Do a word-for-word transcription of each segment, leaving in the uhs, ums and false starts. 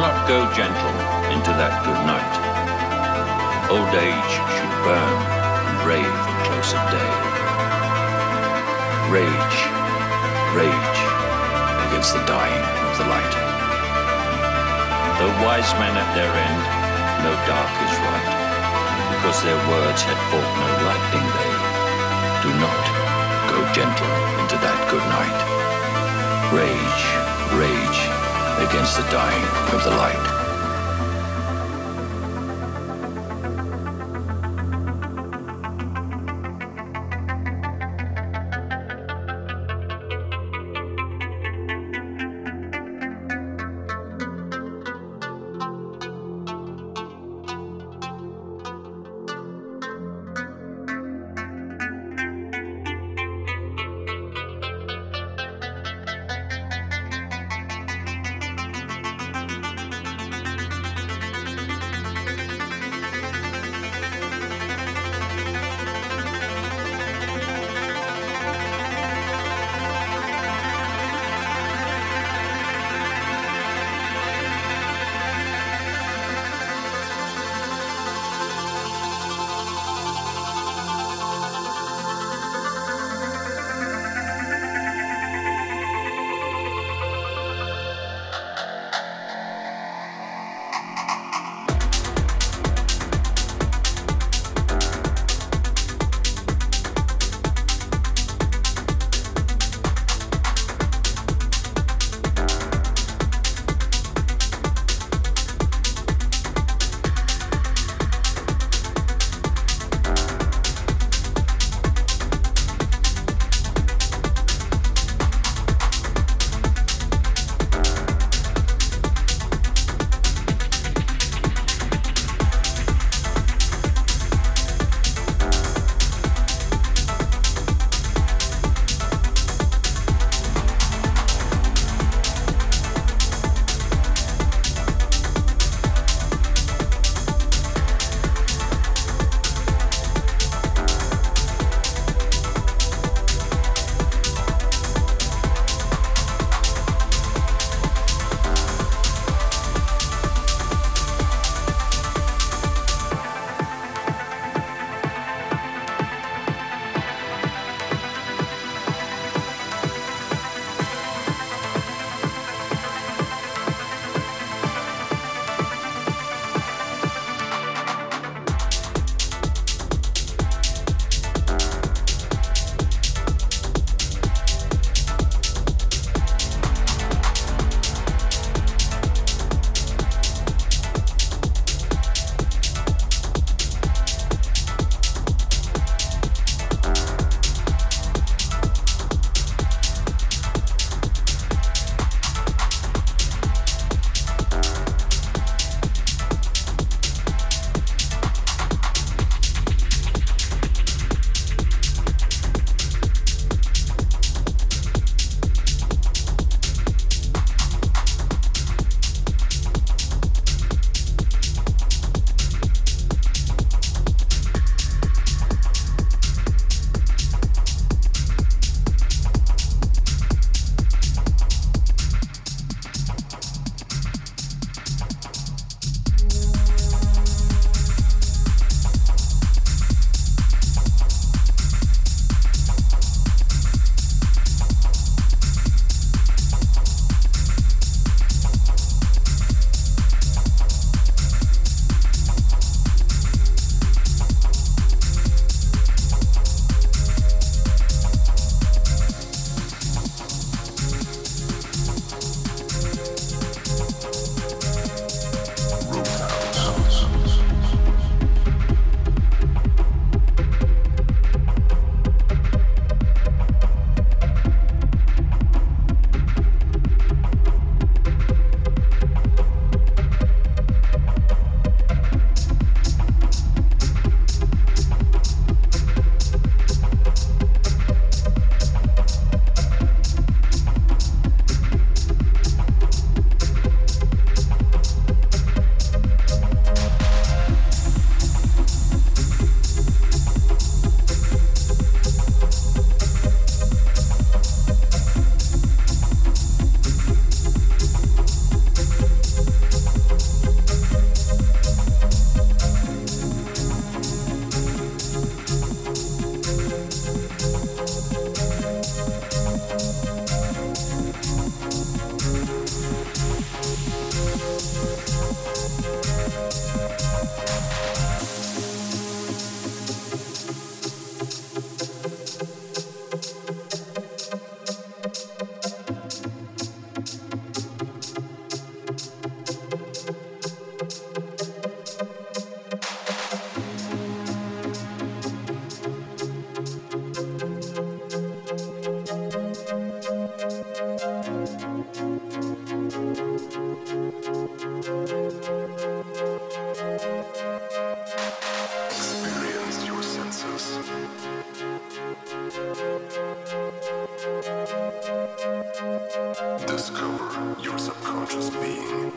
not go gentle into that good night. Old age should burn and rave in close of day. Rage, rage against the dying of the light. Though wise men at their end, no dark is right, because their words had fought no lightning they. Do not go gentle into that good night. Rage, rage against the dying of the light. discover your subconscious being.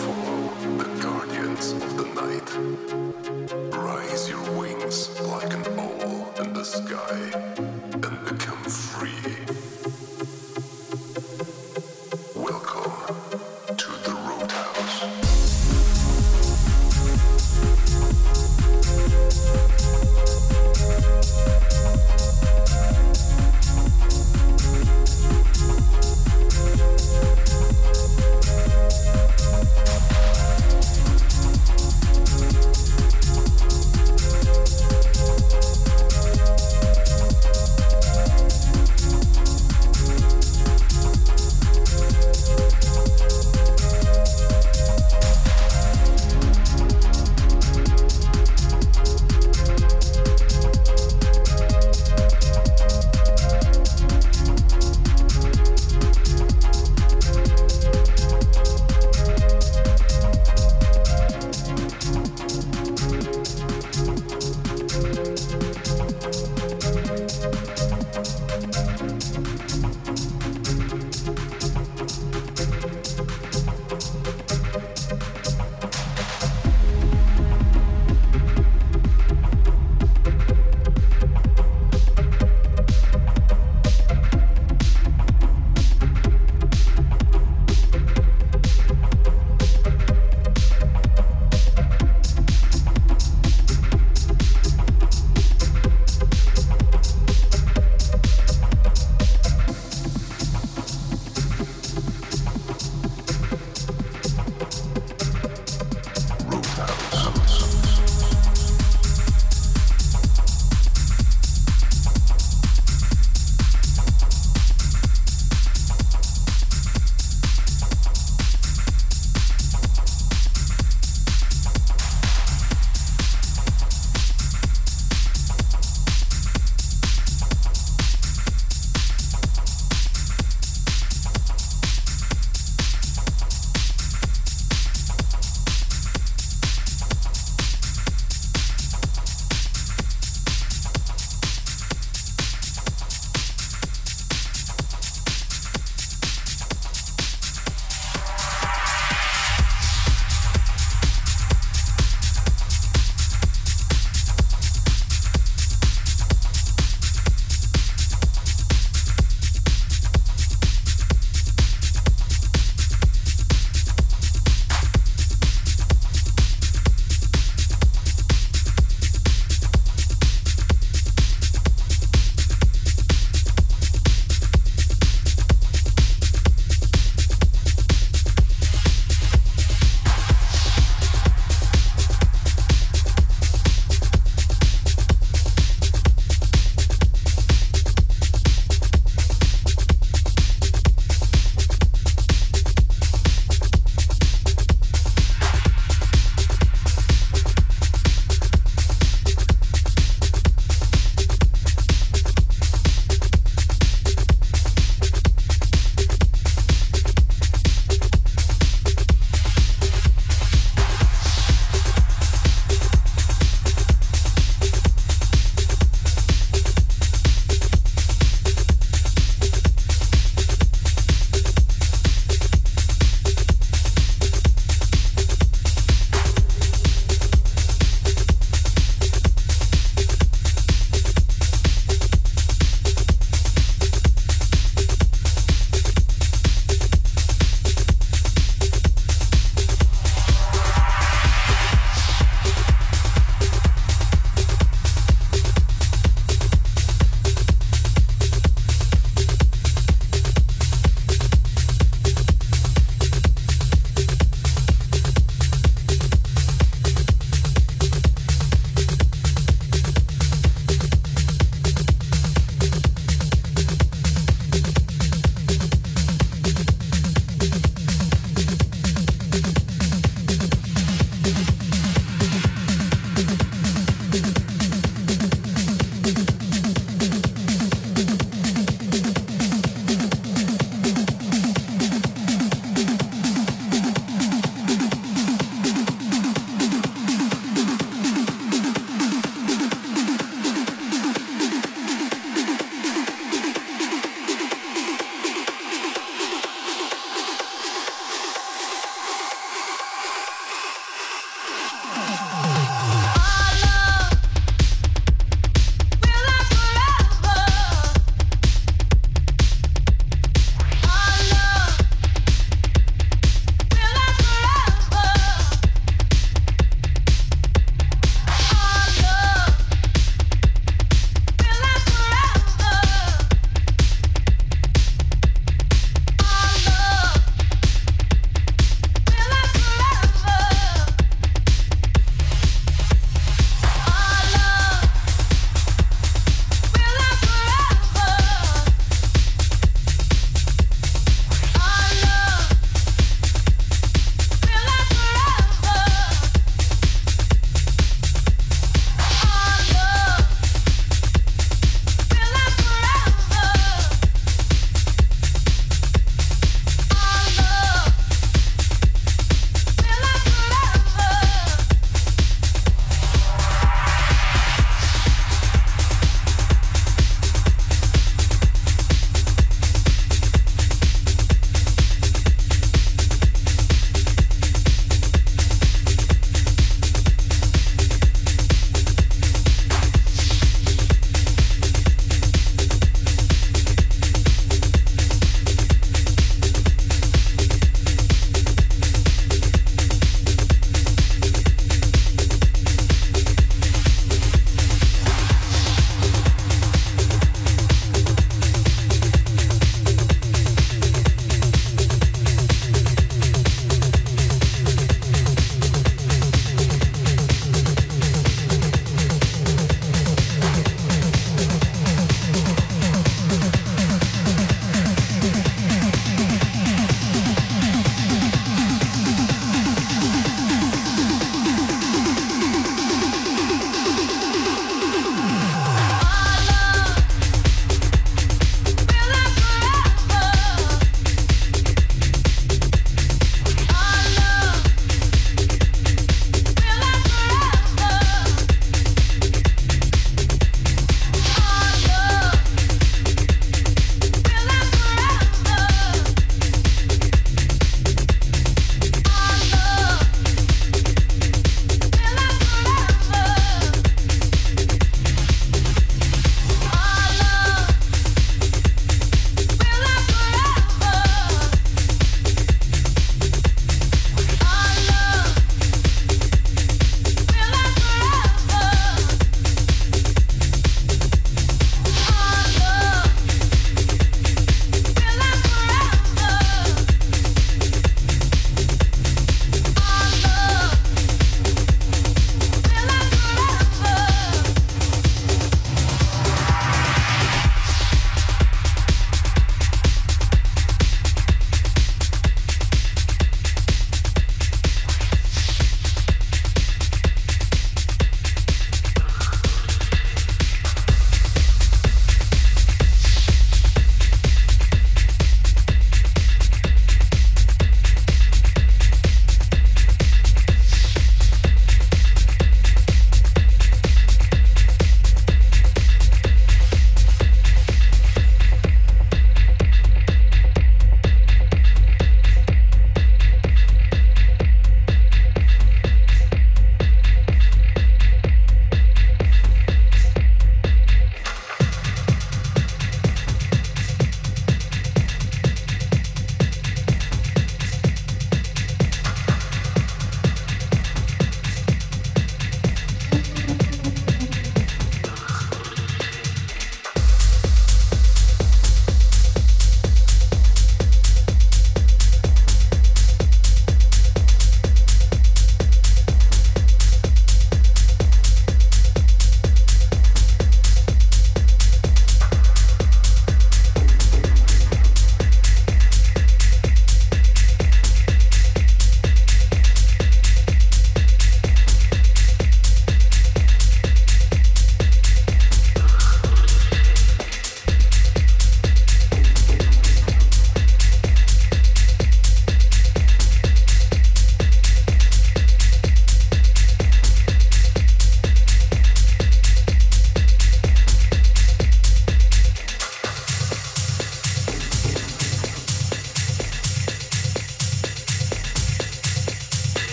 Follow the guardians of the night. Rise your wings like an owl in the sky and become free.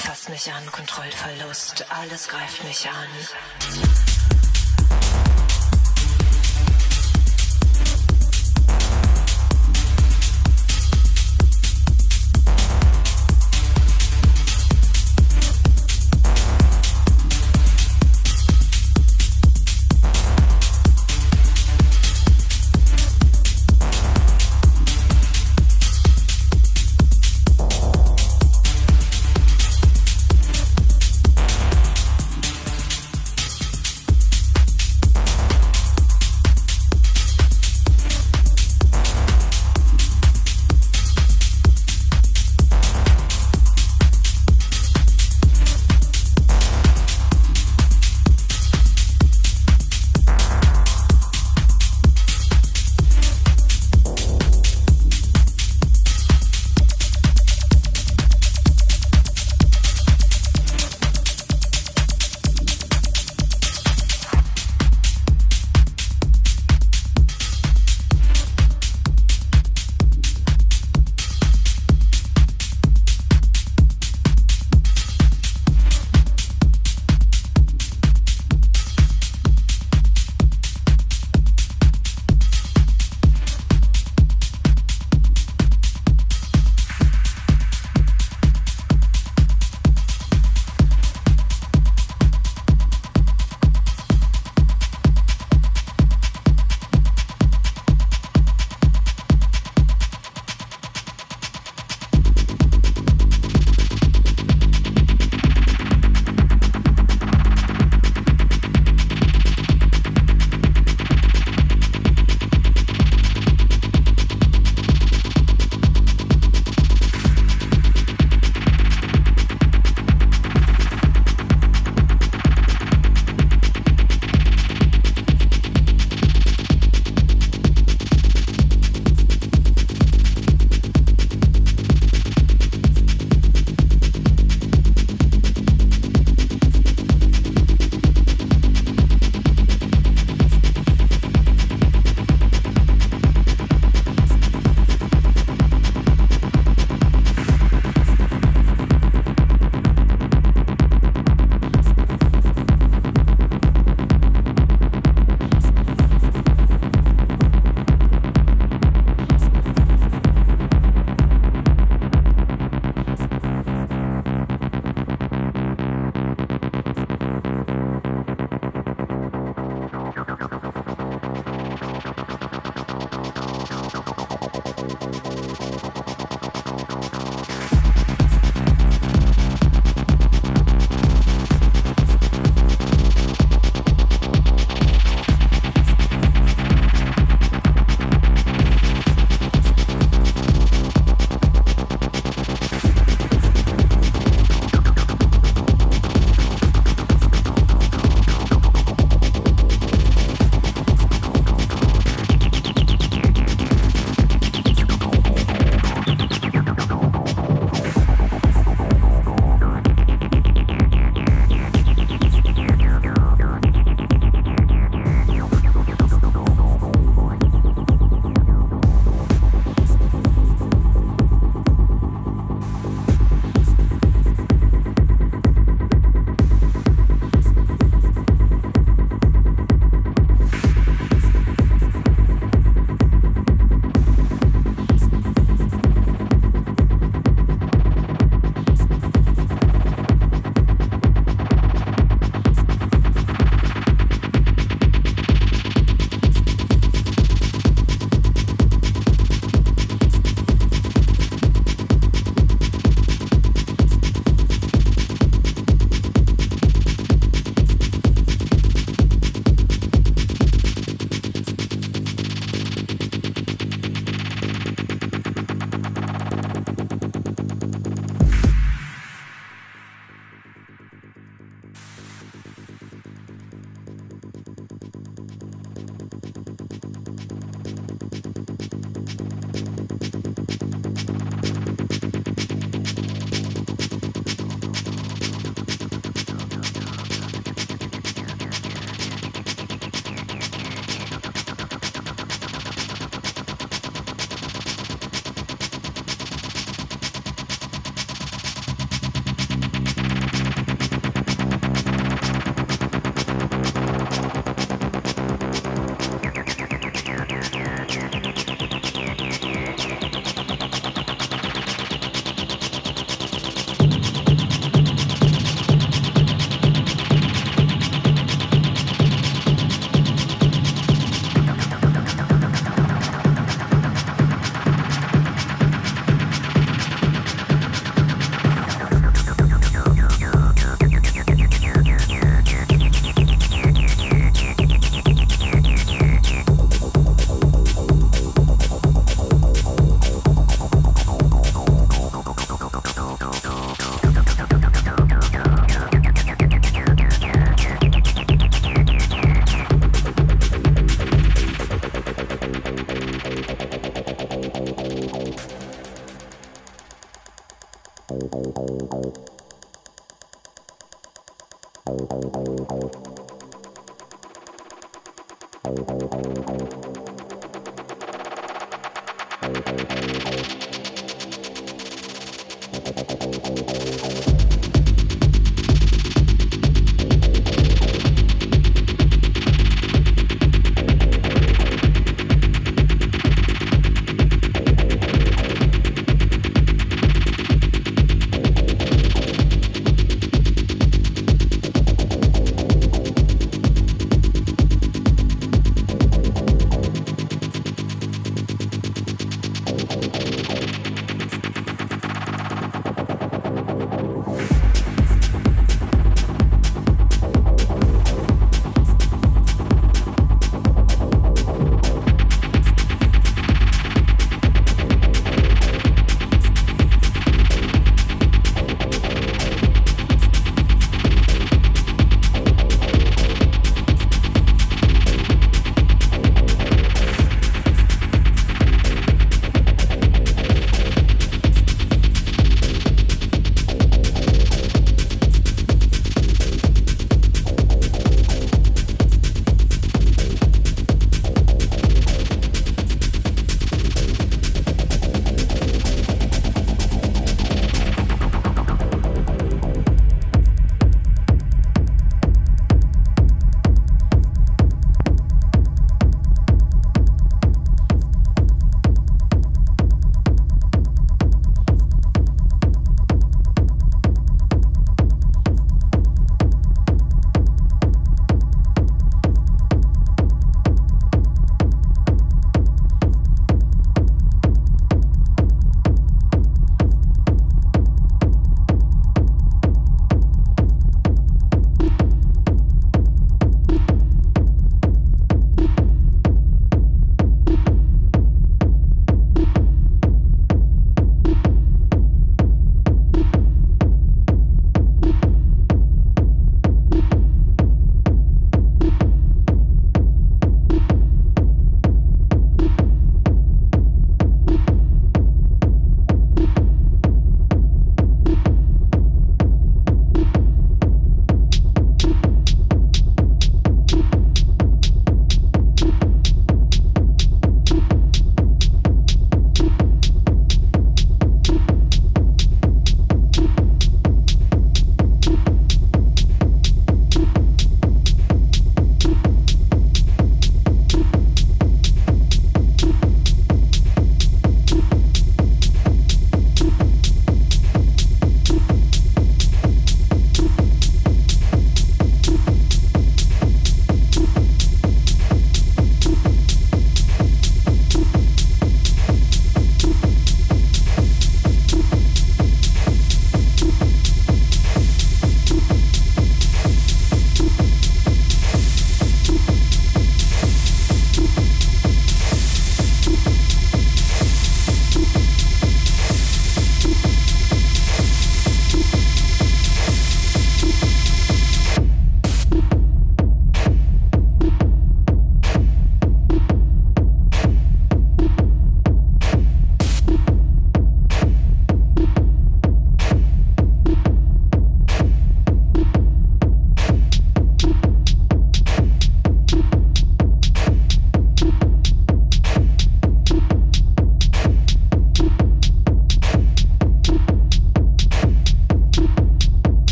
fasst mich an, Kontrollverlust, alles greift mich an. Hey, hey, hey, hey.